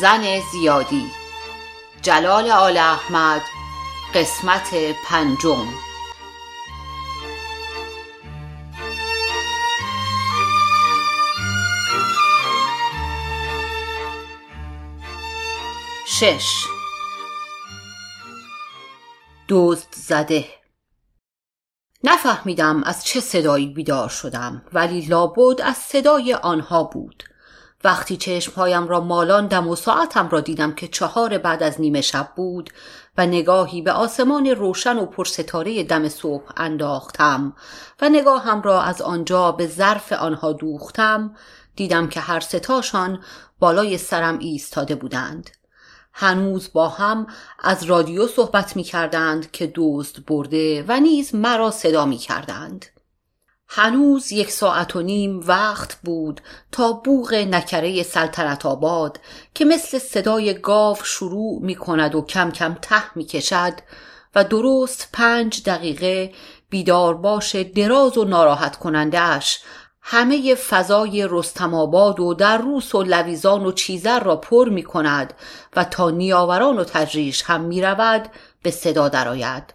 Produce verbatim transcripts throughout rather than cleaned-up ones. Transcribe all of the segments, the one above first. زن زیادی، جلال آل احمد، قسمت پنجم. شش. دزد زده. نفهمیدم از چه صدایی بیدار شدم، ولی لابد از صدای آنها بود. وقتی چشمهایم را مالاندم و ساعتم را دیدم که چهار بعد از نیمه شب بود و نگاهی به آسمان روشن و پرستاره دم صبح انداختم و نگاهم را از آنجا به ظرف آنها دوختم، دیدم که هر ستاشان بالای سرم ایستاده بودند. هنوز با هم از رادیو صحبت می کردند که دزد برده و نیز مرا صدا می کردند. هنوز یک ساعت و نیم وقت بود تا بوق نکره سلطنت آباد که مثل صدای گاو شروع می کند و کم کم ته می کشد و درست پنج دقیقه بیدارباش دراز و ناراحت کننده‌اش همه فضای رستم آباد و در روس و لویزان و چیزر را پر می کند و تا نیاوران و تجریش هم می رود به صدا درآید.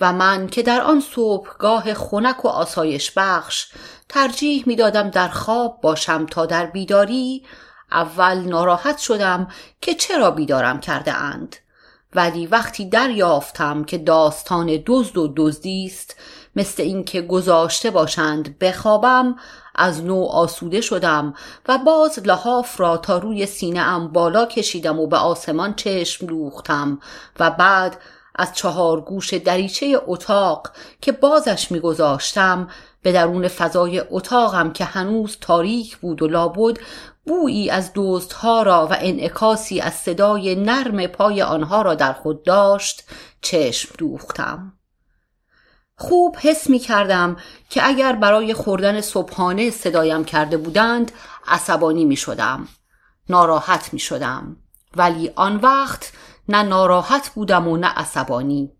و من که در آن صبحگاه خنک و آسایش بخش ترجیح می دادم در خواب باشم تا در بیداری، اول ناراحت شدم که چرا بیدارم کرده اند، ولی وقتی دریافتم که داستان دزد و دزدی است، مثل اینکه گذاشته باشند بخوابم، از نوع آسوده شدم و باز لحاف را تا روی سینه ام بالا کشیدم و به آسمان چشم دوختم و بعد از چهار گوش دریچه اتاق که بازش میگذاشتم به درون فضای اتاقم که هنوز تاریک بود و لابد بویی از دزدها را و انعکاسی از صدای نرم پای آنها را در خود داشت چشم دوختم. خوب حس می کردم که اگر برای خوردن صبحانه صدایم کرده بودند عصبانی می شدم، ناراحت می شدم، ولی آن وقت نه ناراحت بودم و نه عصبانی.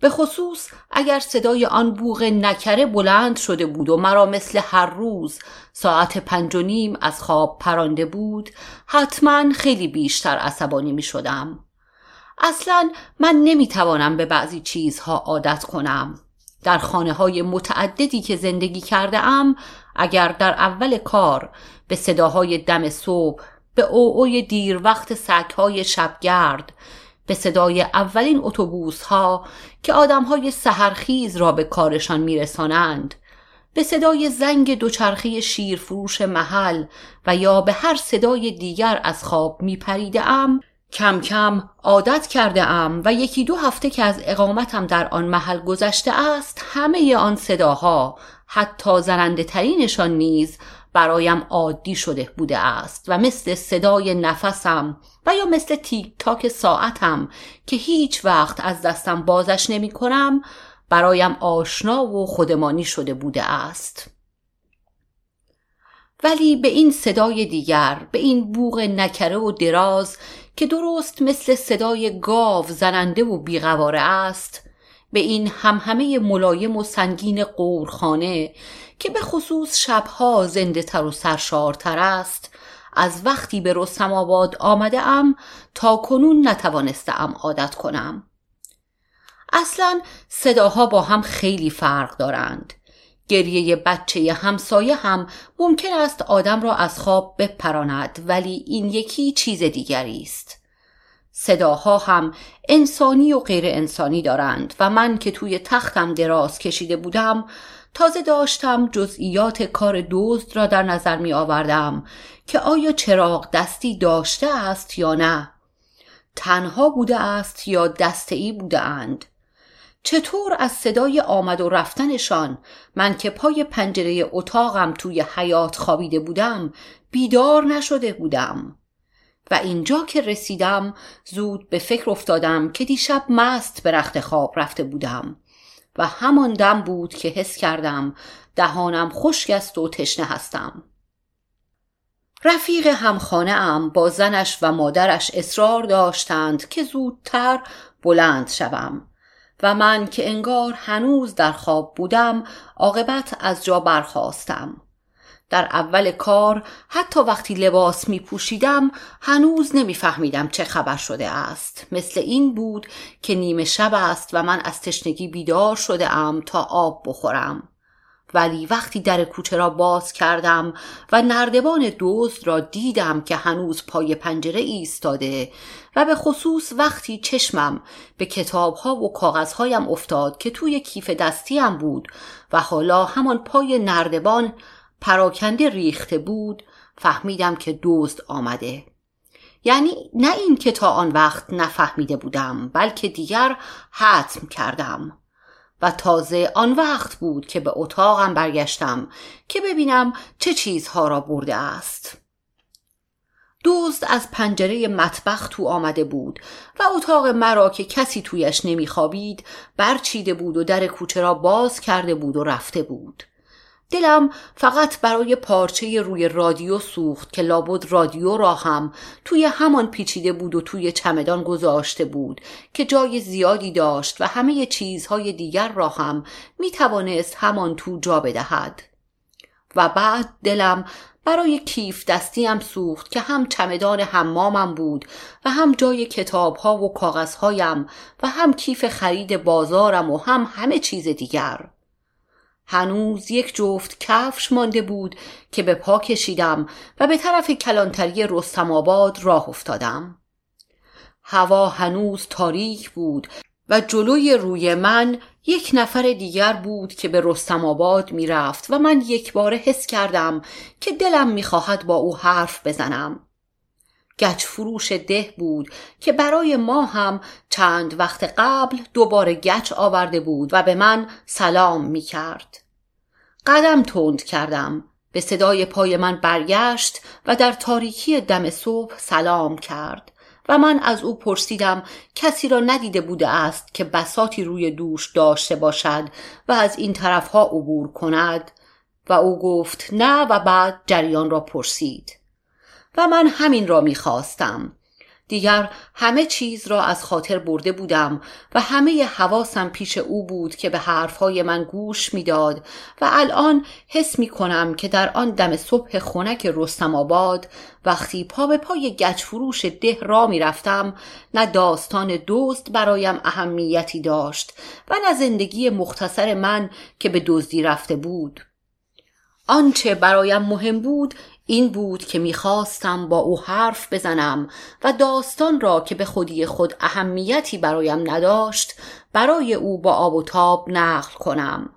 به خصوص اگر صدای آن بوق نکره بلند شده بود و مرا مثل هر روز ساعت پنج و نیم از خواب پرانده بود، حتما خیلی بیشتر عصبانی می شدم. اصلا من نمیتوانم به بعضی چیزها عادت کنم. در خانه های متعددی که زندگی کرده ام، اگر در اول کار به صداهای دم صبح، به اوعوی دیر وقت سگ‌های شبگرد، به صدای اولین اتوبوس‌ها که آدم‌های سحرخیز را به کارشان می‌رسانند، به صدای زنگ دوچرخه شیرفروش محل و یا به هر صدای دیگر از خواب می‌پریده‌ام، کم کم عادت کرده ام و یکی دو هفته که از اقامتم در آن محل گذشته است، همه آن صداها، حتی زننده ترینشان نیز برایم عادی شده بوده است و مثل صدای نفسم و یا مثل تیک تاک ساعتم که هیچ وقت از دستم بازش نمی کنم برایم آشنا و خودمانی شده بوده است. ولی به این صدای دیگر، به این بوق نکره و دراز که درست مثل صدای گاو زننده و بی‌قواره است، به این همهمه ملایم و سنگین قورخانه که به خصوص شبها زنده تر و سرشارتر است، از وقتی به رستم آباد آمده ام تا کنون نتوانسته ام عادت کنم. اصلا صداها با هم خیلی فرق دارند. گریه بچه همسایه هم ممکن است آدم را از خواب بپراند، ولی این یکی چیز دیگری است. صداها هم انسانی و غیر انسانی دارند و من که توی تختم دراز کشیده بودم، تازه داشتم جزئیات کار دزد را در نظر می آوردم که آیا چراغ دستی داشته است یا نه، تنها بوده است یا دسته‌ای بوده اند، چطور از صدای آمد و رفتنشان من که پای پنجره اتاقم توی حیاط خوابیده بودم بیدار نشده بودم. و اینجا که رسیدم زود به فکر افتادم که دیشب مست به رخت خواب رفته بودم و همان دم بود که حس کردم دهانم خشک است و تشنه هستم. رفیق همخانه ام با زنش و مادرش اصرار داشتند که زودتر بلند شوم و من که انگار هنوز در خواب بودم عاقبت از جا برخاستم. در اول کار حتی وقتی لباس می پوشیدم هنوز نمی فهمیدم چه خبر شده است. مثل این بود که نیمه شب است و من از تشنگی بیدار شده ام تا آب بخورم. ولی وقتی در کوچه را باز کردم و نردبان دزد را دیدم که هنوز پای پنجره ایستاده و به خصوص وقتی چشمم به کتاب‌ها و کاغذهایم افتاد که توی کیف دستیم بود و حالا همان پای نردبان پراکنده ریخته بود، فهمیدم که دزد آمده. یعنی نه این که تا آن وقت نفهمیده بودم، بلکه دیگر حتم کردم. و تازه آن وقت بود که به اتاقم برگشتم که ببینم چه چیزها را برده است. دزد از پنجره مطبخ تو آمده بود و اتاق مرا که کسی تویش نمیخوابید برچیده بود و در کوچه را باز کرده بود و رفته بود. دلم فقط برای پارچه روی رادیو سوخت که لابد رادیو را هم توی همان پیچیده بود و توی چمدان گذاشته بود که جای زیادی داشت و همه چیزهای دیگر را هم می توانست همان تو جا بدهد. و بعد دلم برای کیف دستیم سوخت که هم چمدان حمامم بود و هم جای کتابها و کاغذهایم و هم کیف خرید بازارم و هم همه چیز دیگر. هنوز یک جفت کفش مانده بود که به پا کشیدم و به طرف کلانتری رستم آباد راه افتادم. هوا هنوز تاریک بود و جلوی روی من یک نفر دیگر بود که به رستم آباد می رفت و من یک باره حس کردم که دلم می خواهد با او حرف بزنم. گچ فروش ده بود که برای ما هم چند وقت قبل دوباره گچ آورده بود و به من سلام می کرد. قدم تند کردم، به صدای پای من برگشت و در تاریکی دم صبح سلام کرد و من از او پرسیدم کسی را ندیده بوده است که بساطی روی دوش داشته باشد و از این طرفها عبور کند و او گفت نه و بعد جریان را پرسید. و من همین را می‌خواستم. دیگر همه چیز را از خاطر برده بودم و همه حواسم پیش او بود که به حرفهای من گوش می‌داد و الان حس می‌کنم که در آن دم صبح خنک رستم آباد وقتی پا به پای گچ فروش ده را می‌رفتم نه داستان دزد برایم اهمیتی داشت و نه زندگی مختصر من که به دزدی رفته بود. آنچه برایم مهم بود این بود که میخواستم با او حرف بزنم و داستان را که به خودی خود اهمیتی برایم نداشت برای او با آب و تاب نقل کنم.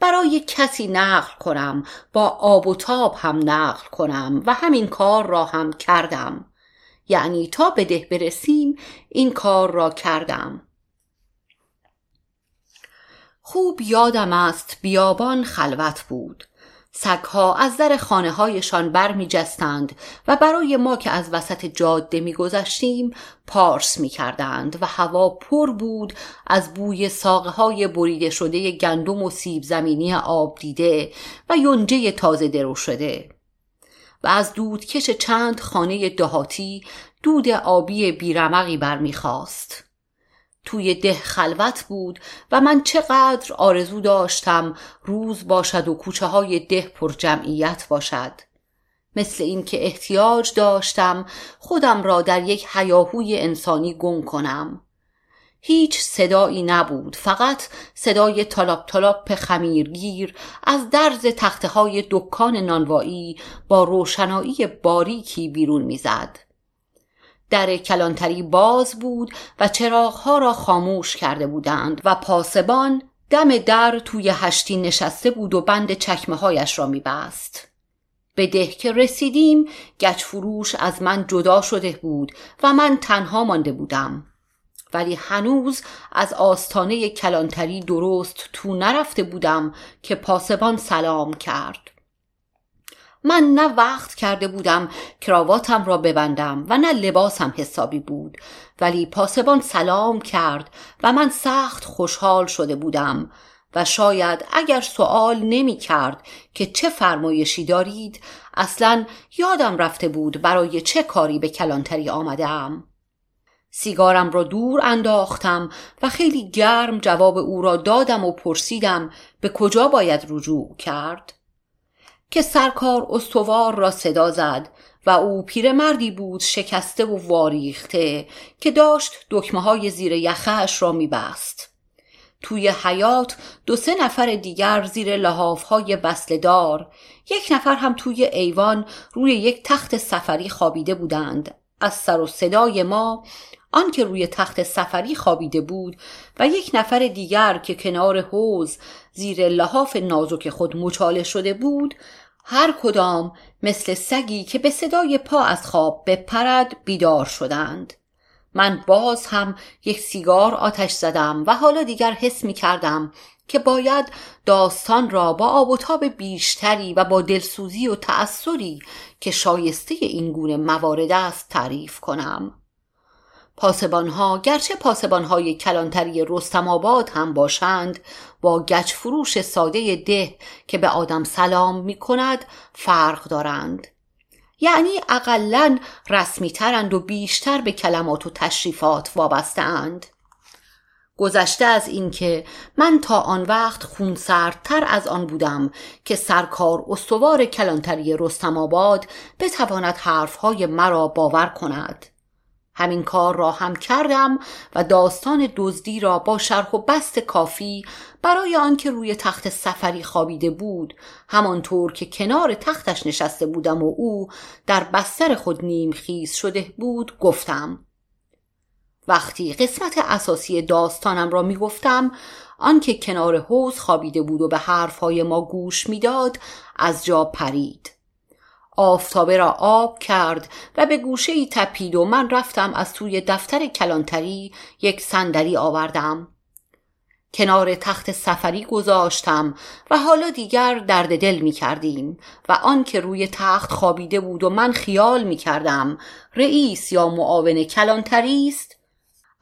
برای کسی نقل کنم، با آب و تاب هم نقل کنم و همین کار را هم کردم. یعنی تا به ده برسیم این کار را کردم. خوب یادم است بیابان خلوت بود. سگ‌ها از در خانه هایشان بر می جستند و برای ما که از وسط جاده می گذشتیم پارس می کردند و هوا پر بود از بوی ساقه های بریده شده گندم و سیب زمینی آب دیده و یونجه تازه درو شده و از دودکش چند خانه دهاتی دود آبی بیرمقی بر می خواست. توی ده خلوت بود و من چقدر آرزو داشتم روز باشد و کوچه های ده پر جمعیت باشد. مثل این که احتیاج داشتم خودم را در یک هیاهوی انسانی گم کنم. هیچ صدایی نبود، فقط صدای تالاپ تالاپ خمیرگیر از درز تخته های دکان نانوایی با روشنایی باریکی بیرون میزد. در کلانتری باز بود و چراغها را خاموش کرده بودند و پاسبان دم در توی هشتی نشسته بود و بند چکمه هایش را می بست. به ده که رسیدیم گچ فروش از من جدا شده بود و من تنها مانده بودم. ولی هنوز از آستانه کلانتری درست تو نرفته بودم که پاسبان سلام کرد. من نه وقت کرده بودم کراواتم را ببندم و نه لباسم حسابی بود، ولی پاسبان سلام کرد و من سخت خوشحال شده بودم و شاید اگر سوال نمی کرد که چه فرمایشی دارید اصلاً یادم رفته بود برای چه کاری به کلانتری آمدم. سیگارم را دور انداختم و خیلی گرم جواب او را دادم و پرسیدم به کجا باید رجوع کرد؟ که سرکار استوار را صدا زد و او پیرمردی بود شکسته و واریخته که داشت دکمه‌های زیر یخه‌اش را می‌بست. توی حیاط دو سه نفر دیگر زیر لحاف‌های بسله‌دار، یک نفر هم توی ایوان روی یک تخت سفری خوابیده بودند. از سر و صدای ما، آن که روی تخت سفری خوابیده بود و یک نفر دیگر که کنار حوض زیر لحاف نازک خود مچاله شده بود، هر کدام مثل سگی که به صدای پا از خواب بپرد بیدار شدند. من باز هم یک سیگار آتش زدم و حالا دیگر حس می کردم که باید داستان را با آب و تاب بیشتری و با دلسوزی و تأثری که شایسته این گونه موارد است تعریف کنم. پاسبانها، گرچه پاسبانهای کلانتری رستم آباد هم باشند، با گچ فروش ساده ده که به آدم سلام می کند فرق دارند. یعنی اقلن رسمی ترند و بیشتر به کلمات و تشریفات وابسته اند. گذشته از این که من تا آن وقت خونسردتر از آن بودم که سرکار استوار کلانتری رستم آباد بتواند حرفهای مرا باور کند. همین کار را هم کردم و داستان دزدی را با شرح و بسط کافی برای آن که روی تخت سفری خوابیده بود، همانطور که کنار تختش نشسته بودم و او در بستر خود نیم خیز شده بود، گفتم. وقتی قسمت اساسی داستانم را می گفتم، آن که کنار حوض خوابیده بود و به حرفهای ما گوش می داد از جا پرید. آفتابه را آب کرد و به گوشه‌ای تپید و من رفتم از توی دفتر کلانتری یک صندلی آوردم. کنار تخت سفری گذاشتم و حالا دیگر درد دل می کردیم و آن که روی تخت خوابیده بود و من خیال می کردم رئیس یا معاون کلانتری است،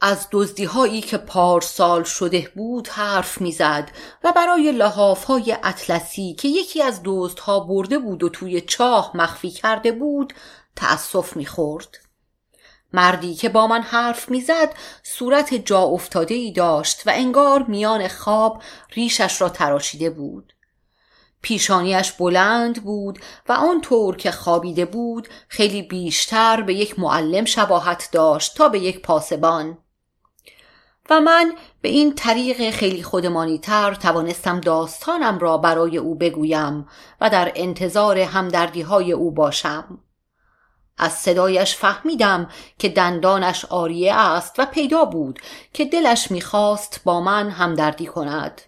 از دزدی‌هایی که پارسال شده بود حرف می‌زد و برای لحاف‌های اطلسی که یکی از دزدها برده بود و توی چاه مخفی کرده بود تأسف می‌خورد. مردی که با من حرف می‌زد صورت جا افتاده‌ای داشت و انگار میان خواب ریشش را تراشیده بود. پیشانیش بلند بود و آنطور که خوابیده بود خیلی بیشتر به یک معلم شباهت داشت تا به یک پاسبان. و من به این طریق خیلی خودمانی تر توانستم داستانم را برای او بگویم و در انتظار همدردی های او باشم. از صدایش فهمیدم که دندانش آریه است و پیدا بود که دلش میخواست با من همدردی کند.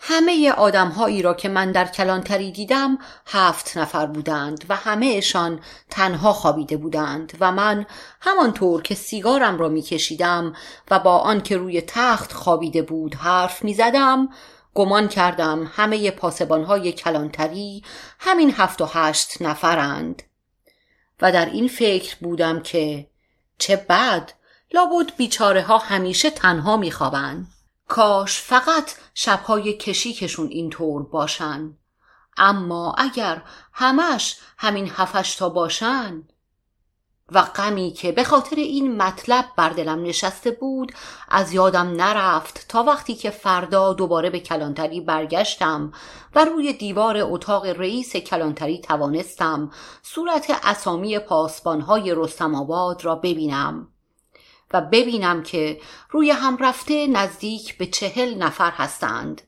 همه آدم هایی را که من در کلانتری دیدم هفت نفر بودند و همهشان تنها خوابیده بودند و من همانطور که سیگارم را می کشیدم و با آن که روی تخت خوابیده بود حرف می زدم، گمان کردم همه پاسبان های کلانتری همین هفت و هشت نفرند و در این فکر بودم که چه بد، لابد بیچاره ها همیشه تنها می خوابند. کاش فقط شبهای کشیکشون اینطور باشن. اما اگر همش همین هفش تا باشن. و غمی که به خاطر این مطلب بر دلم نشسته بود از یادم نرفت تا وقتی که فردا دوباره به کلانتری برگشتم و روی دیوار اتاق رئیس کلانتری توانستم صورت اسامی پاسبانهای رستم آباد را ببینم و ببینم که روی هم رفته نزدیک به چهل نفر هستند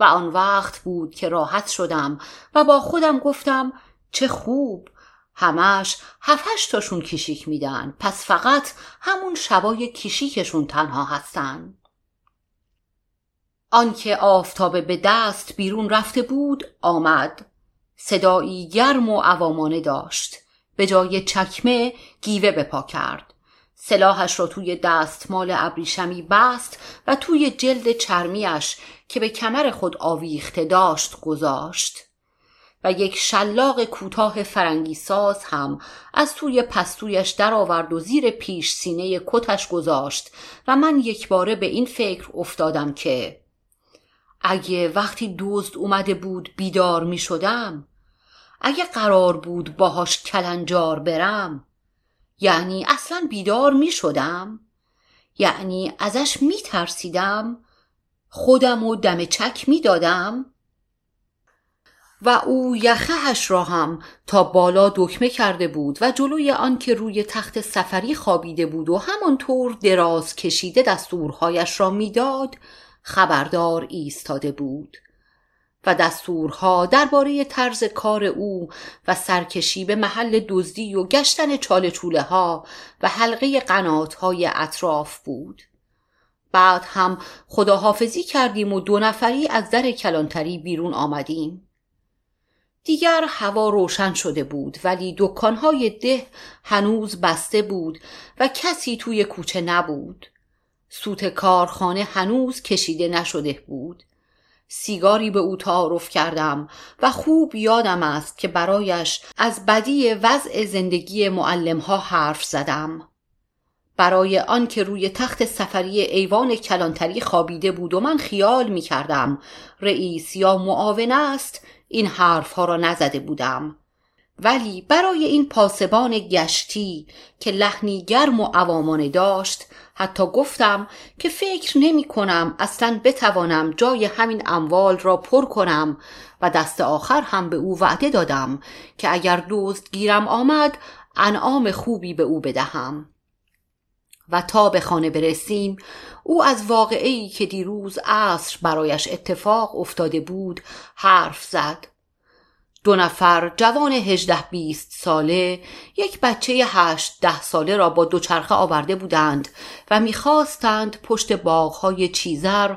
و آن وقت بود که راحت شدم و با خودم گفتم چه خوب، همش هفتش تاشون کشیک میدن، پس فقط همون شبای کشیکشون تنها هستن. آن که آفتابه به دست بیرون رفته بود آمد. صدایی گرم و عوامانه داشت. به جای چکمه گیوه به پا کرد. سلاحش را توی دستمال ابریشمی بست و توی جلد چرمیش که به کمر خود آویخته داشت گذاشت و یک شلاق کوتاه فرنگی ساز هم از توی پستویش در آورد و زیر پیش سینه کتش گذاشت و من یک باره به این فکر افتادم که اگه وقتی دزد اومده بود بیدار می شدم، اگه قرار بود باهاش کلنجار برم، یعنی اصلا بیدار می شدم؟ یعنی ازش می ترسیدم؟ خودم و دم چک می دادم؟ و او یخهش را هم تا بالا دکمه کرده بود و جلوی آن که روی تخت سفری خوابیده بود و همانطور دراز کشیده دستورهایش را میداد خبردار ایستاده بود و دستورها درباره طرز کار او و سرکشی به محل دزدی و گشتن چاله چوله ها و حلقه قنات های اطراف بود. بعد هم خداحافظی کردیم و دو نفری از در کلانتری بیرون آمدیم. دیگر هوا روشن شده بود ولی دکانهای ده هنوز بسته بود و کسی توی کوچه نبود. سوت کارخانه هنوز کشیده نشده بود. سیگاری به او تعارف کردم و خوب یادم است که برایش از بدی وضع زندگی معلم‌ها حرف زدم. برای آن که روی تخت سفری ایوان کلانتری خوابیده بود و من خیال می کردم رئیس یا معاون است، این حرفها را نزده بودم. ولی برای این پاسبان گشتی که لحنی گرم و عوامانه داشت، حتی گفتم که فکر نمی کنم اصلا بتوانم جای همین اموال را پر کنم و دست آخر هم به او وعده دادم که اگر دزد گیرم آمد انعام خوبی به او بدهم. و تا به خانه برسیم او از واقعه‌ای که دیروز عصر برایش اتفاق افتاده بود حرف زد. دو نفر جوان هجده بیست ساله یک بچه هشت ده ساله را با دوچرخه آورده بودند و میخواستند پشت باغهای چیزر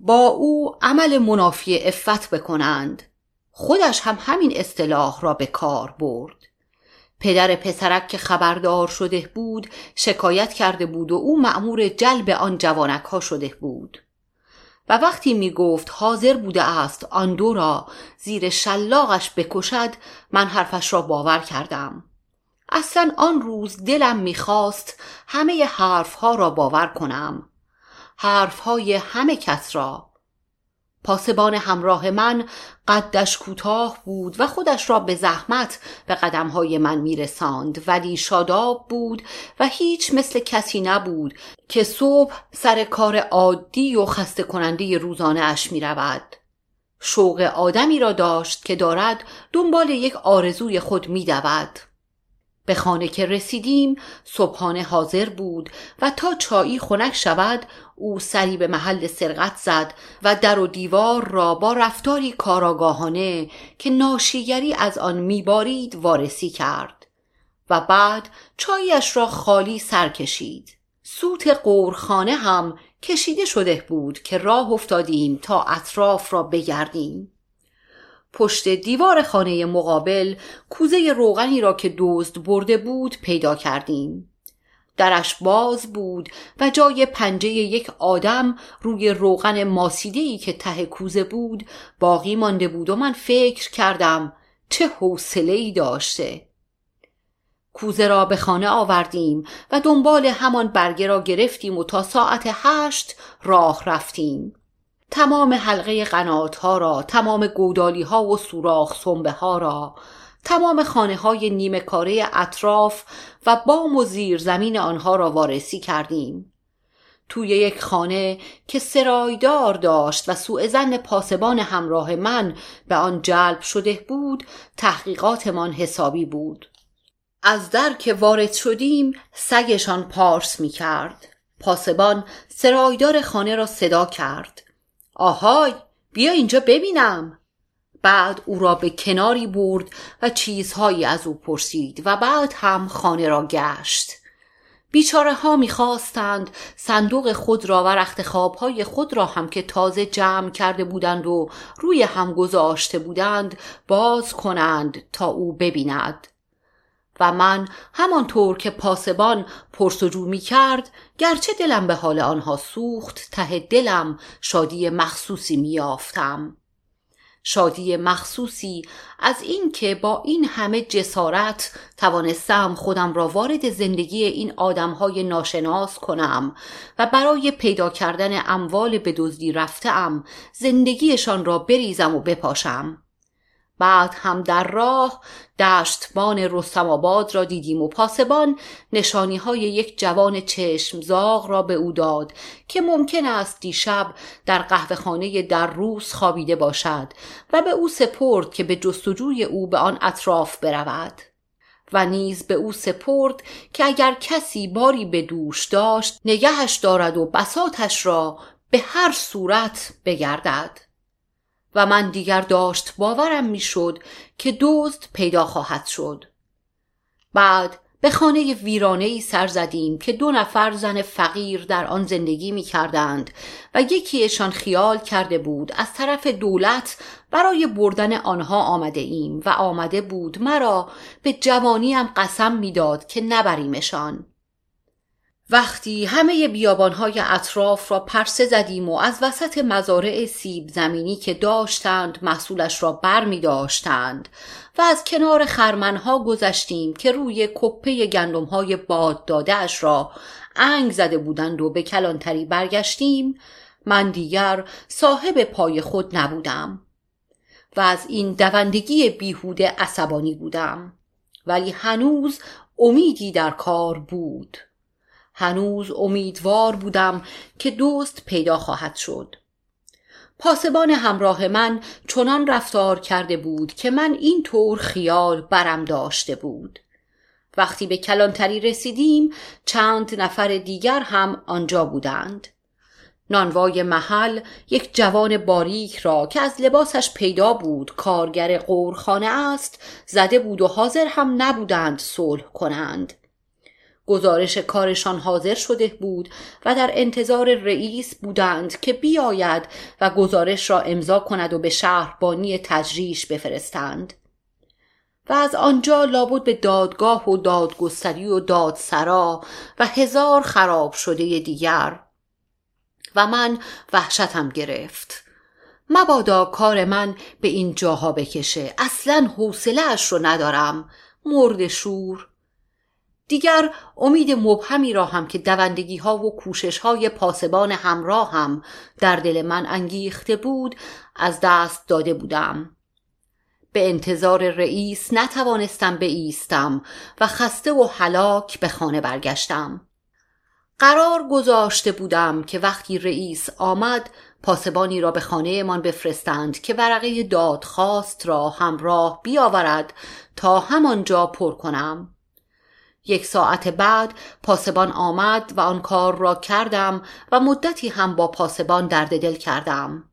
با او عمل منافی عفت بکنند. خودش هم همین اصطلاح را به کار برد. پدر پسرک که خبردار شده بود شکایت کرده بود و او مأمور جلب آن جوانک ها شده بود و وقتی می گفت حاضر بوده است آن دو را زیر شلاقش بکشد، من حرفش را باور کردم. اصلا آن روز دلم می خواست همه حرفها را باور کنم، حرفهای همه کس را. پاسبان همراه من قدش کوتاه بود و خودش را به زحمت به قدمهای من میرساند ولی شاداب بود و هیچ مثل کسی نبود که صبح سر کار عادی و خسته کننده روزانه اش می رود. شوق آدمی را داشت که دارد دنبال یک آرزوی خود می دود. به خانه که رسیدیم صبحانه حاضر بود و تا چایی خنک شود او سری به محل سرقت زد و در و دیوار را با رفتاری کاراگاهانه که ناشیگری از آن میبارید وارسی کرد و بعد چایش را خالی سر کشید. سوت قورخانه هم کشیده شده بود که راه افتادیم تا اطراف را بگردیم. پشت دیوار خانه مقابل کوزه روغنی را که دزد برده بود پیدا کردیم. درش باز بود و جای پنجه یک آدم روی روغن ماسیده‌ای که ته کوزه بود باقی مانده بود و من فکر کردم چه حوصله‌ای داشته. کوزه را به خانه آوردیم و دنبال همان برگه را گرفتیم و تا ساعت هشت راه رفتیم. تمام حلقه قنات ها را، تمام گودالی ها و سوراخ سنبه ها را، تمام خانه های نیمه کاره اطراف و بام و زیر زمین آنها را وارسی کردیم. توی یک خانه که سرایدار داشت و سوءظن پاسبان همراه من به آن جلب شده بود، تحقیقاتمان حسابی بود. از در که وارد شدیم سگشان پارس می کرد. پاسبان سرایدار خانه را صدا کرد. آهای، بیا اینجا ببینم. بعد او را به کناری برد و چیزهایی از او پرسید و بعد هم خانه را گشت. بیچاره ها میخواستند صندوق خود را و رخت خوابهای خود را هم که تازه جمع کرده بودند و روی هم گذاشته بودند باز کنند تا او ببیند و من همانطور که پاسبان پرسجو می کرد، گرچه دلم به حال آنها سوخت، ته دلم شادی مخصوصی می یافتم. شادی مخصوصی از این که با این همه جسارت توانستم خودم را وارد زندگی این آدمهای ناشناس کنم و برای پیدا کردن اموال به دزدی رفته‌ام زندگیشان را بریزم و بپاشم. بعد هم در راه دشتبان رستم آباد را دیدیم و پاسبان نشانی های یک جوان چشم زاغ را به او داد که ممکن است دیشب در قهوه خانه در روز خوابیده باشد و به او سپرد که به جستجوی او به آن اطراف برود و نیز به او سپرد که اگر کسی باری به دوش داشت نگهش دارد و بساطش را به هر صورت بگردد. و من دیگر داشت باورم میشد که دزد پیدا خواهد شد. بعد به خانه ویرانه‌ای سر زدیم که دو نفر زن فقیر در آن زندگی می‌کردند و یکیشان خیال کرده بود از طرف دولت برای بردن آنها آمده ایم و آمده بود مرا به جوانیم قسم می‌داد که نبریمشان. وقتی همه بیابانهای اطراف را پرسه زدیم و از وسط مزارع سیب زمینی که داشتند محصولش را بر می داشتند و از کنار خرمنها گذشتیم که روی کپه گندمهای باد داده اش را انگ زده بودند و به کلانتری برگشتیم، من دیگر صاحب پای خود نبودم و از این دوندگی بیهوده عصبانی بودم، ولی هنوز امیدی در کار بود. هنوز امیدوار بودم که دوست پیدا خواهد شد. پاسبان همراه من چنان رفتار کرده بود که من این طور خیال برم داشته بود. وقتی به کلانتری رسیدیم چند نفر دیگر هم آنجا بودند. نانوای محل یک جوان باریک را که از لباسش پیدا بود کارگر قورخانه است زده بود و حاضر هم نبودند صلح کنند. گزارش کارشان حاضر شده بود و در انتظار رئیس بودند که بیاید و گزارش را امضا کند و به شهربانی تجریش بفرستند و از آنجا لابد به دادگاه و دادگستری و دادسرا و هزار خراب شده دیگر. و من وحشتم گرفت، مبادا کار من به این جاها بکشه، اصلا حوصله اش رو ندارم. مرد شور دیگر امید مبهمی را هم که دوندگی ها و کوشش های پاسبان همراه هم در دل من انگیخته بود از دست داده بودم. به انتظار رئیس نتوانستم بایستم و خسته و هلاک به خانه برگشتم. قرار گذاشته بودم که وقتی رئیس آمد پاسبانی را به خانه من بفرستند که ورقه دادخواست را همراه بیاورد تا همانجا پر کنم. یک ساعت بعد پاسبان آمد و آن کار را کردم و مدتی هم با پاسبان درد دل کردم.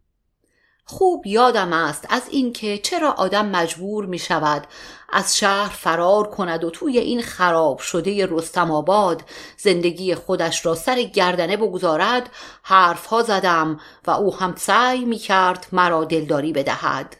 خوب یادم است از اینکه چرا آدم مجبور می شود از شهر فرار کند و توی این خراب شده رستم آباد زندگی خودش را سر گردنه بگذارد حرفها زدم و او هم سعی می کرد مرا دلداری بدهد.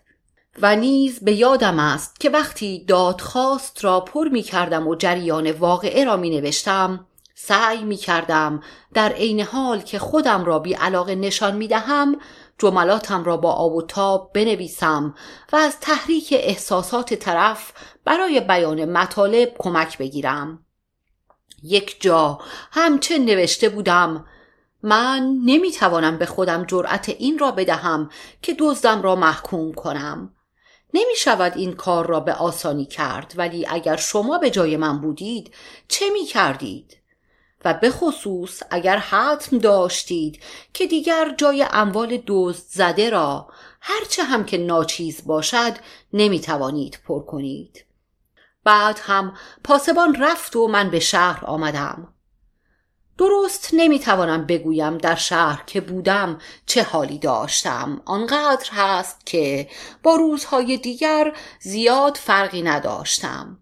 و نیز به یادم است که وقتی دادخواست را پر می کردم و جریان واقعه را می نوشتم سعی می کردم در عین حال که خودم را بی علاقه نشان می دهم جملاتم را با آب و تاب بنویسم و از تحریک احساسات طرف برای بیان مطالب کمک بگیرم. یک جا همچه نوشته بودم من نمی توانم به خودم جرأت این را بدهم که دزدم را محکوم کنم. نمی شود این کار را به آسانی کرد، ولی اگر شما به جای من بودید چه می کردید؟ و به خصوص اگر حتم داشتید که دیگر جای اموال دزد زده را هرچه هم که ناچیز باشد نمی توانید پر کنید. بعد هم پاسبان رفت و من به شهر آمدم. درست نمیتوانم بگویم در شهر که بودم چه حالی داشتم، آنقدر هست که با روزهای دیگر زیاد فرقی نداشتم.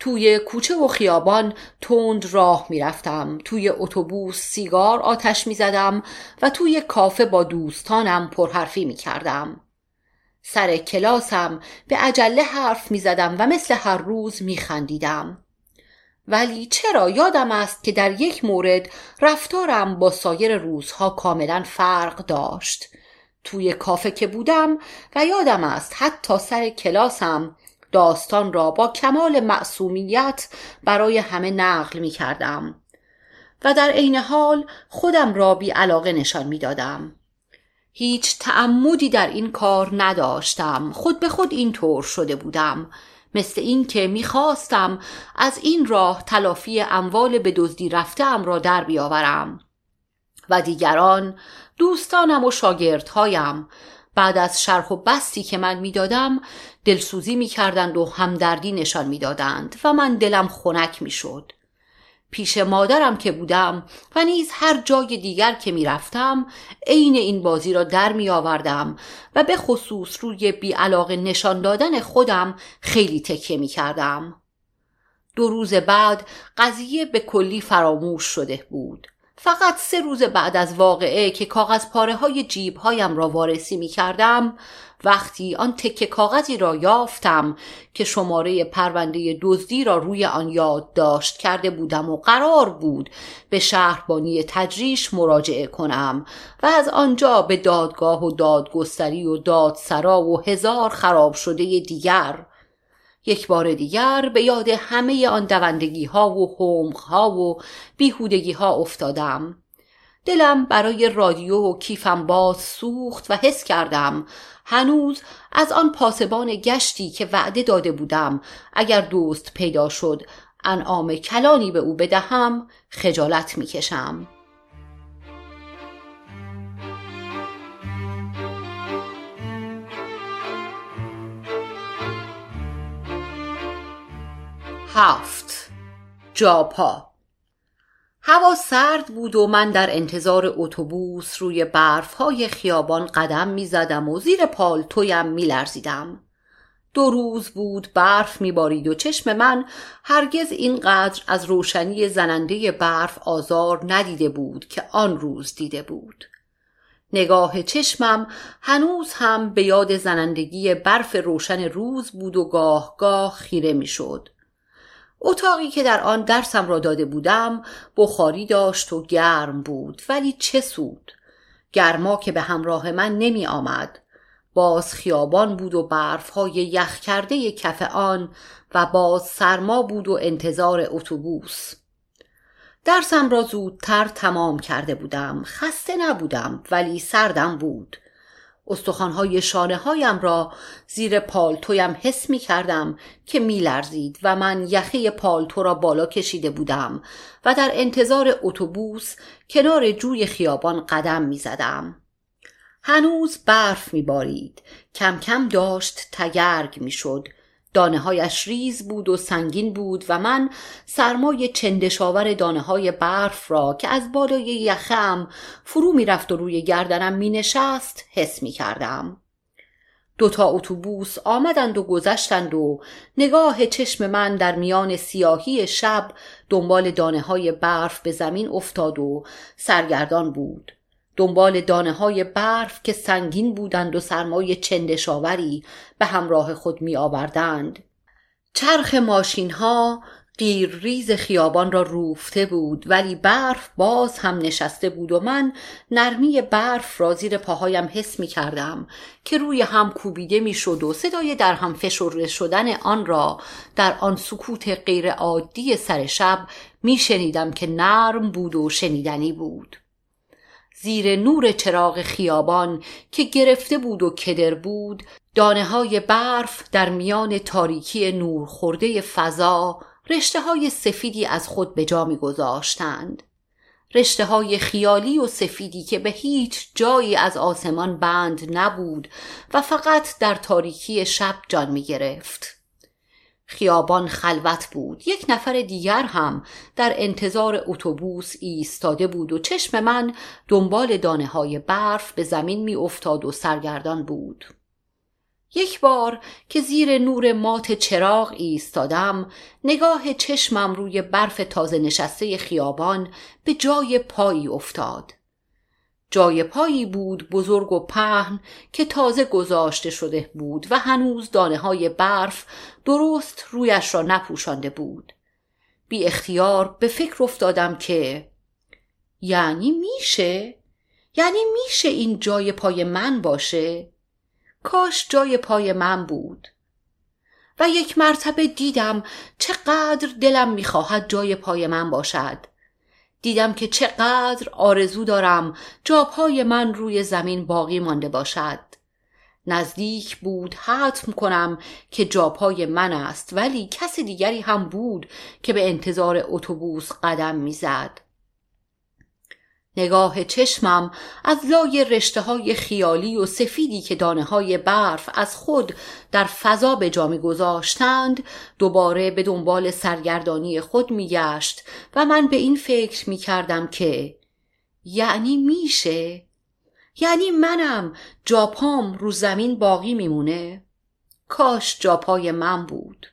توی کوچه و خیابان تند راه میرفتم، توی اتوبوس سیگار آتش میزدم و توی کافه با دوستانم پرحرفی میکردم. سر کلاسم به عجله حرف میزدم و مثل هر روز میخندیدم. ولی چرا یادم است که در یک مورد رفتارم با سایر روزها کاملا فرق داشت. توی کافه که بودم و یادم است حتی سر کلاسم داستان را با کمال معصومیت برای همه نقل می کردم و در عین حال خودم را بی علاقه نشان می دادم. هیچ تعمدی در این کار نداشتم. خود به خود اینطور شده بودم، مثل این که میخواستم از این راه تلافی اموال به دزدی رفته‌ام را در بیاورم. و دیگران، دوستانم و شاگردهایم، بعد از شرح و بستی که من میدادم دلسوزی میکردند و همدردی نشان میدادند و من دلم خنک میشد. پیش مادرم که بودم و نیز هر جای دیگر که میرفتم عین این بازی را در میآوردم و به خصوص روی بیعلاقه نشان دادن خودم خیلی تکیه میکردم. دو روز بعد قضیه به کلی فراموش شده بود. فقط سه روز بعد از واقعه که کاغذ پاره های جیب هایم را وارسی می کردم، وقتی آن تکه کاغذی را یافتم که شماره پرونده دزدی را روی آن یادداشت کرده بودم و قرار بود به شهربانی تجریش مراجعه کنم و از آنجا به دادگاه و دادگستری و دادسرا و هزار خراب شده دیگر. یک بار دیگر به یاد همه آن دوندگی ها و حمق ها و بیهودگی ها افتادم. دلم برای رادیو و کیفم باز سوخت و حس کردم هنوز از آن پاسبان گشتی که وعده داده بودم اگر دوست پیدا شد انعام کلانی به او بدهم خجالت میکشم. هفت. جاپا. هوا سرد بود و من در انتظار اتوبوس روی برف‌های خیابان قدم می‌زدم و زیر پالتویم می‌لرزیدم. دو روز بود برف می‌بارید و چشم من هرگز اینقدر از روشنی زننده برف آزار ندیده بود که آن روز دیده بود. نگاه چشمم هنوز هم به یاد زنندگی برف روشن روز بود و گاه گاه خیره می‌شد. اتاقی که در آن درسم را داده بودم بخاری داشت و گرم بود، ولی چه سود؟ گرما که به همراه من نمی آمد. باز خیابان بود و برف‌های یخ کرده کف آن و باز سرما بود و انتظار اتوبوس. درسم را زودتر تمام کرده بودم. خسته نبودم ولی سردم بود. استخوان‌های شانه‌هایم را زیر پالتویم حس می‌کردم که می‌لرزید و من یخه پالتو را بالا کشیده بودم و در انتظار اتوبوس کنار جوی خیابان قدم می‌زدم. هنوز برف می‌بارید. کم کم داشت تگرگ می‌شد. دانه‌هایش ریز بود و سنگین بود و من سرمای چندشاور دانه‌های برف را که از بالای یخم فرو می‌رفت و روی گردنم می‌نشست حس می‌کردم. دوتا اتوبوس آمدند و گذشتند و نگاه چشم من در میان سیاهی شب دنبال دانه‌های برف به زمین افتاد و سرگردان بود. دنبال دانه‌های برف که سنگین بودند و سرمای چندشاوری به همراه خود می‌آوردند. چرخ ماشین‌ها قیر ریز خیابان را روفته بود، ولی برف باز هم نشسته بود و من نرمی برف را زیر پاهایم حس می‌کردم که روی هم کوبیده می‌شد و صدای در هم فشرده شدن آن را در آن سکوت غیرعادی سر شب می‌شنیدم که نرم بود و شنیدنی بود. زیر نور چراغ خیابان که گرفته بود و کدر بود، دانه‌های برف در میان تاریکی نور خورده فضا رشته‌های سفیدی از خود به جا می‌گذاشتند. رشته‌های خیالی و سفیدی که به هیچ جایی از آسمان بند نبود و فقط در تاریکی شب جان می‌گرفت. خیابان خلوت بود. یک نفر دیگر هم در انتظار اتوبوس ایستاده بود و چشم من دنبال دانه‌های برف به زمین می افتاد و سرگردان بود. یک بار که زیر نور مات چراغ ایستادم، نگاه چشمم روی برف تازه نشسته خیابان به جای پایی افتاد. جای پایی بود بزرگ و پهن که تازه گذاشته شده بود و هنوز دانه‌های برف درست رویش را نپوشانده بود. بی اختیار به فکر افتادم که یعنی میشه؟ یعنی میشه این جای پای من باشه؟ کاش جای پای من بود. و یک مرتبه دیدم چقدر دلم میخواهد جای پای من باشد. دیدم که چقدر آرزو دارم جابهای من روی زمین باقی مانده باشد. نزدیک بود حتم کنم که جابهای من است، ولی کسی دیگری هم بود که به انتظار اتوبوس قدم میزد. نگاه چشمم از لای رشته‌های خیالی و سفیدی که دانه‌های برف از خود در فضا به جا می‌گذاشتند دوباره به دنبال سرگردانی خود می‌گشت و من به این فکر می‌کردم که یعنی میشه؟ یعنی منم جاپام رو زمین باقی میمونه؟ کاش جاپای من بود.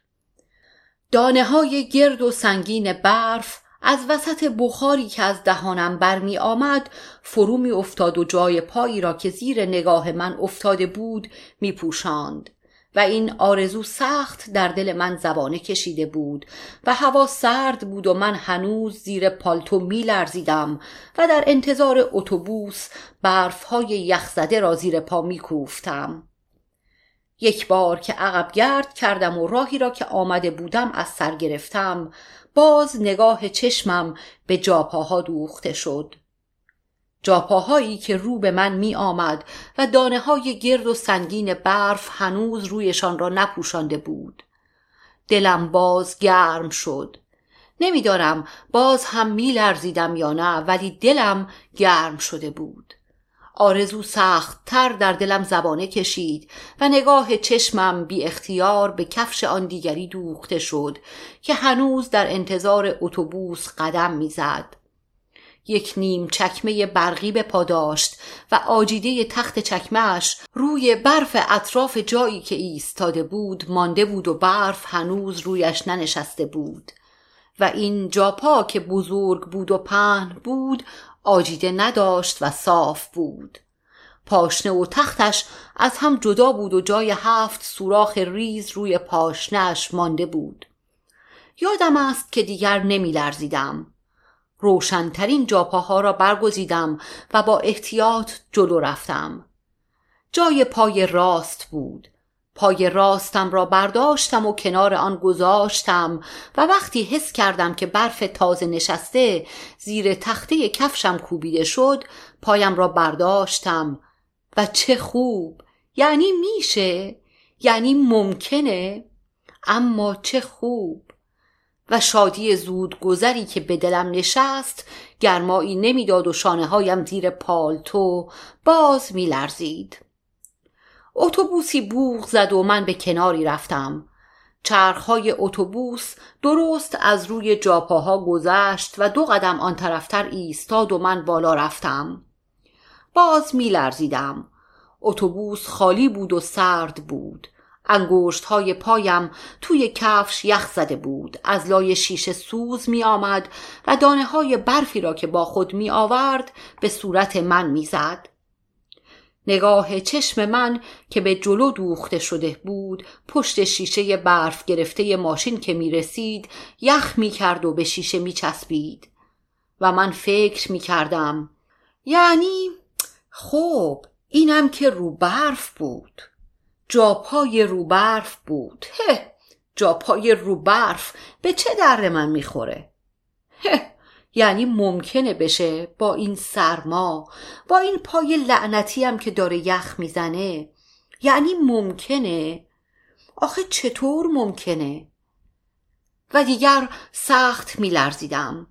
دانه‌های گرد و سنگین برف از وسط بخاری که از دهانم برمی آمد فرو می افتاد و جای پایی را که زیر نگاه من افتاده بود می پوشاند و این آرزو سخت در دل من زبانه کشیده بود و هوا سرد بود و من هنوز زیر پالتو می لرزیدم و در انتظار اتوبوس برفهای یخزده را زیر پا می کوفتم. یک بار که عقب گرد کردم و راهی را که آمده بودم از سر گرفتم، باز نگاه چشمم به جاپاها دوخته شد. جاپاهایی که رو به من می آمد و دانه های گرد و سنگین برف هنوز رویشان را نپوشانده بود. دلم باز گرم شد. نمیدانم باز هم می لرزیدم یا نه، ولی دلم گرم شده بود. آرزو سخت‌تر در دلم زبانه کشید و نگاه چشمم بی اختیار به کفش آن دیگری دوخته شد که هنوز در انتظار اتوبوس قدم میزد. یک نیم چکمه برقی به پا داشت و آجیده تخت چکمه‌اش روی برف اطراف جایی که ایستاده بود مانده بود و برف هنوز رویش ننشسته بود و این جاپا که بزرگ بود و پهن بود آجیده نداشت و صاف بود. پاشنه و تختش از هم جدا بود و جای هفت سوراخ ریز روی پاشنهش مانده بود. یادم است که دیگر نمی لرزیدم. روشنترین جاپاها را برگزیدم و با احتیاط جلو رفتم. جای پای راست بود. پای راستم را برداشتم و کنار آن گذاشتم و وقتی حس کردم که برف تازه نشسته زیر تخته کفشم کوبیده شد پایم را برداشتم و چه خوب! یعنی میشه؟ یعنی ممکنه؟ اما چه خوب! و شادی زود گذری که به دلم نشست گرمایی نمیداد و شانه هایم زیر پالتو باز میلرزید. اتوبوسی بوق زد و من به کناری رفتم. چرخهای اتوبوس درست از روی جاپاها گذشت و دو قدم آن طرفتر ایستاد و من بالا رفتم. باز می لرزیدم. اتوبوس خالی بود و سرد بود. انگشت‌های پایم توی کفش یخ زده بود. از لای شیشه سوز می آمد و دانه‌های برفی را که با خود می آورد به صورت من می زد. نگاه چشم من که به جلو دوخته شده بود پشت شیشه برف گرفته ماشین که می رسید یخ می کرد و به شیشه می چسبید و من فکر می کردم یعنی خب اینم که رو برف بود. جاپای رو برف بود. هه، جاپای رو برف به چه درد من می خوره؟ هه، یعنی ممکنه بشه با این سرما، با این پای لعنتی هم که داره یخ میزنه. یعنی ممکنه؟ آخه چطور ممکنه؟ و دیگر سخت میلرزیدم.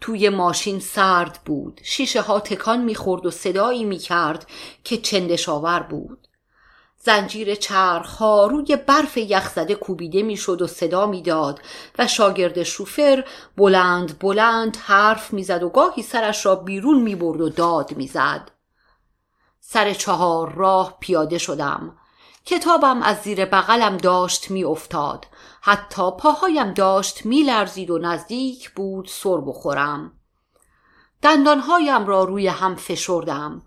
توی ماشین سرد بود. شیشه ها تکان میخورد و صدایی میکرد که چندش‌آور بود. زنجیر چرخ‌ها روی برف یخزده کوبیده میشد و صدا میداد و شاگرد شوفر بلند بلند حرف میزد و گاهی سرش را بیرون میبرد و داد میزد. سر چهار راه پیاده شدم. کتابم از زیر بغلم داشت میافتاد. حتی پاهایم داشت میلرزید و نزدیک بود سر بخورم. دندانهایم را روی هم فشردم.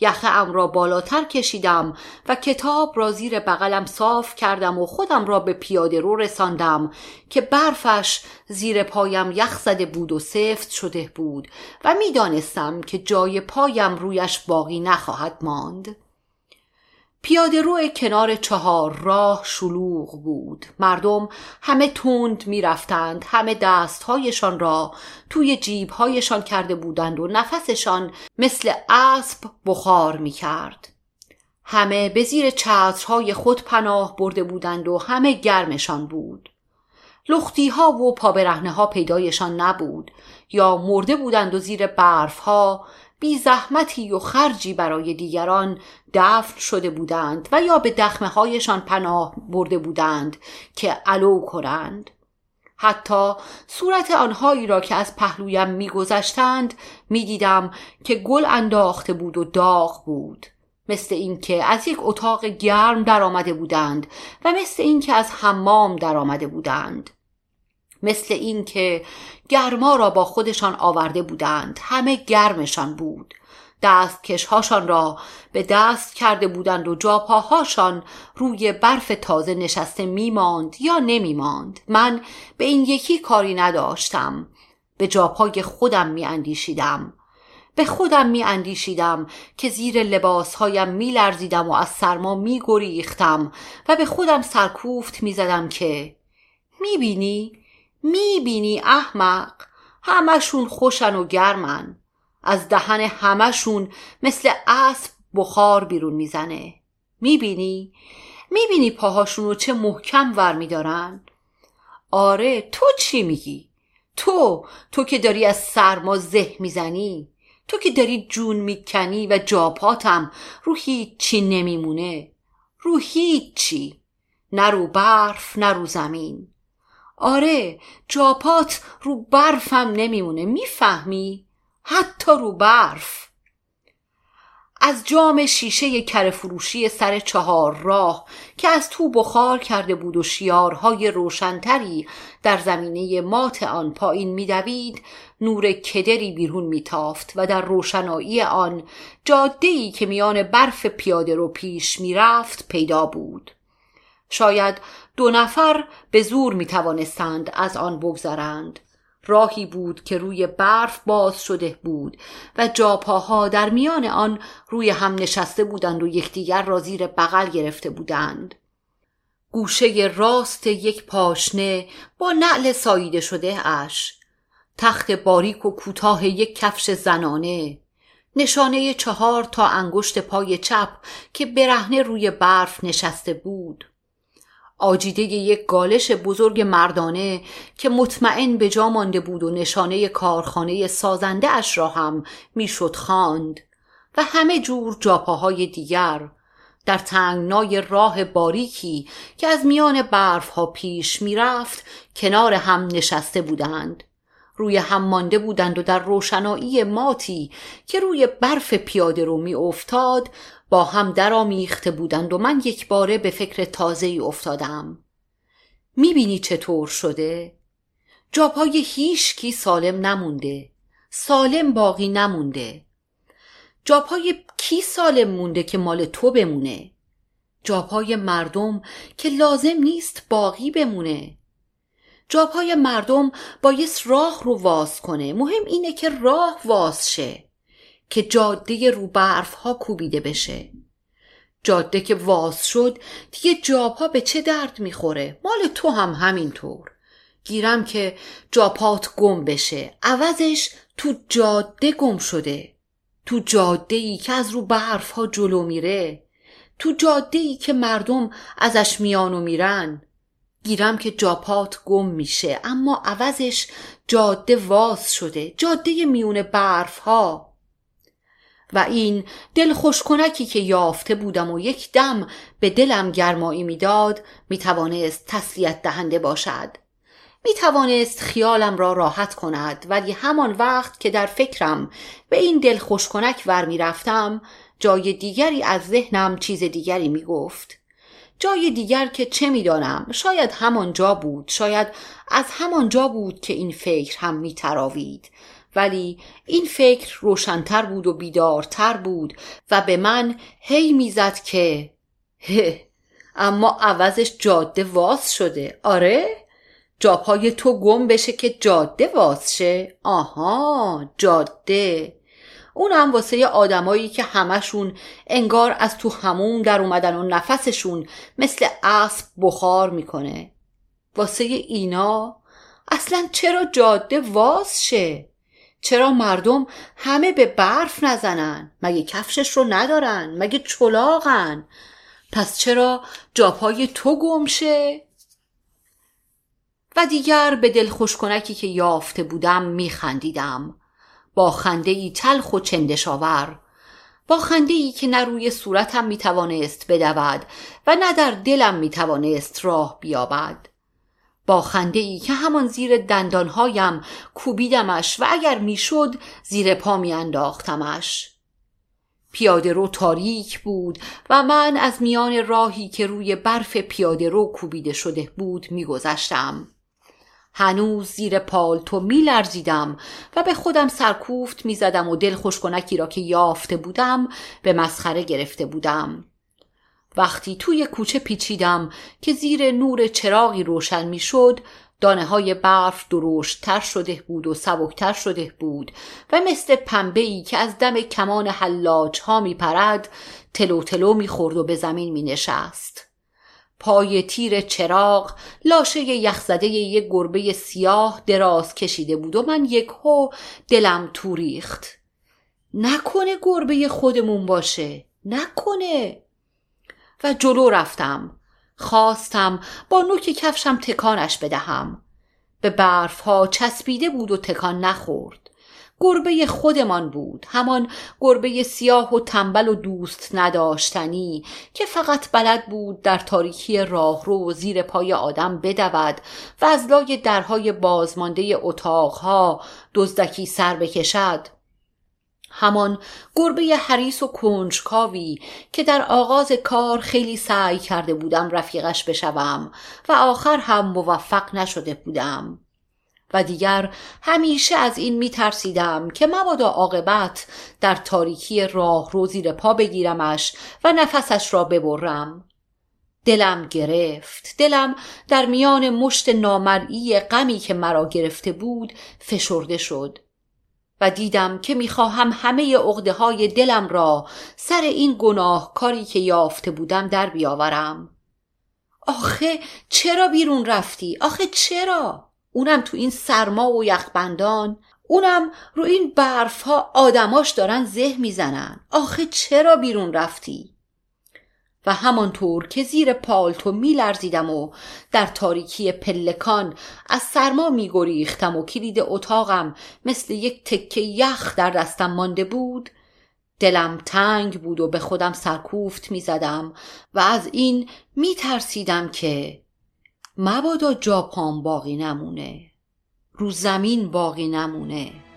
یخه ام را بالاتر کشیدم و کتاب را زیر بغلم صاف کردم و خودم را به پیاده رو رساندم که برفش زیر پایم یخ زده بود و سفت شده بود و می دانستم که جای پایم رویش باقی نخواهد ماند. پیاده رو کنار چهار راه شلوغ بود. مردم همه تند می رفتند، همه دستهایشان را توی جیبهایشان کرده بودند و نفسشان مثل اسب بخار می کرد. همه به زیر چترهای خود پناه برده بودند و همه گرمشان بود. لختی ها و پابرهنه ها پیدایشان نبود، یا مرده بودند و زیر برف ها بی زحمتی و خرجی برای دیگران دفن شده بودند و یا به دخمه هایشان پناه برده بودند که علو کنند. حتی صورت آنهایی را که از پهلویم می گذشتند می دیدم که گل انداخته بود و داغ بود، مثل اینکه از یک اتاق گرم در آمده بودند و مثل اینکه از حمام در آمده بودند، مثل اینکه گرما را با خودشان آورده بودند. همه گرمشان بود، دستکش‌هاشان را به دست کرده بودند و جاپاهاشان روی برف تازه نشسته می‌ماند یا نمی‌ماند. من به این یکی کاری نداشتم، به جاپای خودم می‌اندیشیدم. به خودم می‌اندیشیدم که زیر لباسهایم می‌لرزیدم و از سرما می‌گریختم و به خودم سرکوفت می‌زدم که می‌بینی؟ می‌بینی احمق، همشون خوشن و گرمن، از دهن همشون مثل اسب بخار بیرون میزنه. می‌بینی؟ می‌بینی پاهاشونو چه محکم ور می‌دارن؟ آره، تو چی میگی؟ تو تو که داری از سرما زه میزنی، تو که داری جون میکنی و جاپاتم رو هیچی نمیمونه، رو هیچی، نه رو برف نه رو زمین. آره، جاپات رو برفم نمیمونه، میفهمی؟ حتی رو برف. از جام شیشه کرفروشی سر چهار راه که از تو بخار کرده بود و شیارهای روشنتری در زمینه مات آن پایین میدوید، نور کدری بیرون میتافت و در روشنایی آن جاده‌ای که میان برف پیاده رو پیش میرفت پیدا بود. شاید دو نفر به زور میتوانستند از آن بگذرند. راهی بود که روی برف باز شده بود و جاپاها در میان آن روی هم نشسته بودند و یکدیگر را زیر بغل گرفته بودند. گوشه راست یک پاشنه با نعل ساییده شده اش، تخت باریک و کوتاه یک کفش زنانه، نشانه چهار تا انگشت پای چپ که برهنه روی برف نشسته بود، آجیده یک گالش بزرگ مردانه که مطمئن به جا مانده بود و نشانه کارخانه سازنده اش را هم میشد خواند، و همه جور جاپاهای دیگر در تنگنای راه باریکی که از میان برف ها پیش میرفت کنار هم نشسته بودند، روی هم مانده بودند و در روشنایی ماتی که روی برف پیاده رو می افتاد با هم درامیخته بودند و من یک باره به فکر تازه‌ای افتادم. میبینی چطور شده؟ جاپای هیچ کی سالم نمونده، سالم باقی نمونده. جاپای کی سالم مونده که مال تو بمونه؟ جاپای مردم که لازم نیست باقی بمونه. جاپای مردم بایست راه رو واز کنه، مهم اینه که راه واز شه، که جاده رو برف ها کوبیده بشه. جاده که واز شد دیگه جاپا به چه درد میخوره؟ مال تو هم همینطور. گیرم که جاپات گم بشه، عوضش تو جاده گم شده، تو جاده‌ای که از رو برف ها جلو میره، تو جاده‌ای که مردم ازش میان و میرن. گیرم که جاپات گم میشه، اما عوضش جاده واز شده، جاده میون برف ها. و این دل خوشکنکی که یافته بودم و یک دم به دلم گرمایی میداد، میتوانست تسلیت دهنده باشد، میتوانست خیالم را راحت کند. ولی همان وقت که در فکرم به این دل خوشکنک ور میرفتم، جای دیگری از ذهنم چیز دیگری میگفت، جای دیگر که چه میدانم، شاید همانجا بود، شاید از همانجا بود که این فکر هم میتراوید، ولی این فکر روشنتر بود و بیدارتر بود و به من هی میزد که هه، اما عوضش جاده واز شده. آره، جاپای تو گم بشه که جاده واز شه. آها، جاده. اون هم واسه آدمایی که همشون انگار از تو حموم در اومدن و نفسشون مثل اسب بخار میکنه. واسه اینا اصلا چرا جاده واز شه؟ چرا مردم همه به برف نزنن؟ مگه کفشش رو ندارن؟ مگه چلاغن؟ پس چرا جاپای تو گم شه؟ و دیگر به دل خوشکنکی که یافته بودم میخندیدم، با خنده‌ای تلخ و چندشاور، با خنده‌ای که نه روی صورتم میتوانست بدود و نه در دلم میتوانست راه بیابد، با خنده‌ای که همان زیر دندانهایم کوبیدمش و اگر میشد زیر پا میانداختمش. پیاده رو تاریک بود و من از میان راهی که روی برف پیاده رو کوبیده شده بود میگذشتم. هنوز زیر پالتو میلرزیدم و به خودم سرکوفت میزدم و دل خوشکنکی را که یافته بودم به مسخره گرفته بودم. وقتی توی کوچه پیچیدم که زیر نور چراغی روشن میشد، دانه های برف درشت‌تر شده بود و سبکتر شده بود و مثل پنبه‌ای که از دم کمان حلاج ها می پرد تلو تلو می خورد و به زمین می نشست. پای تیر چراغ لاشه یخزده یک گربه سیاه دراز کشیده بود و من یکهو دلم تو ریخت. نکنه گربه خودمون باشه، نکنه. و جلو رفتم، خواستم با نوک کفشم تکانش بدهم. به برف ها چسبیده بود و تکان نخورد. گربه خودمان بود، همان گربه سیاه و تنبل و دوست نداشتنی که فقط بلد بود در تاریکی راهرو زیر پای آدم بدود و از لای درهای بازمانده اتاقها دزدکی سر بکشد. همان گربه حریص و کنجکاوی که در آغاز کار خیلی سعی کرده بودم رفیقش بشوم و آخر هم موفق نشده بودم. و دیگر همیشه از این می ترسیدم که مبادا عاقبت در تاریکی راه رو زیر پا بگیرمش و نفسش را ببرم. دلم گرفت، دلم در میان مشت نامرئی غمی که مرا گرفته بود فشرده شد و دیدم که میخواهم همه عقده‌های دلم را سر این گناهکاری که یافته بودم در بیاورم. آخه چرا بیرون رفتی؟ آخه چرا؟ اونم تو این سرما و یخبندان، اونم رو این برف ها آدماش دارن زه میزنن. آخه چرا بیرون رفتی؟ و همانطور که زیر پالتو میلرزیدم و در تاریکی پلکان از سرما میگریختم و کلید اتاقم مثل یک تکه یخ در دستم مانده بود، دلم تنگ بود و به خودم سرکوفت میزدم و از این میترسیدم که مبادا جا پام باقی نمونه، رو زمین باقی نمونه.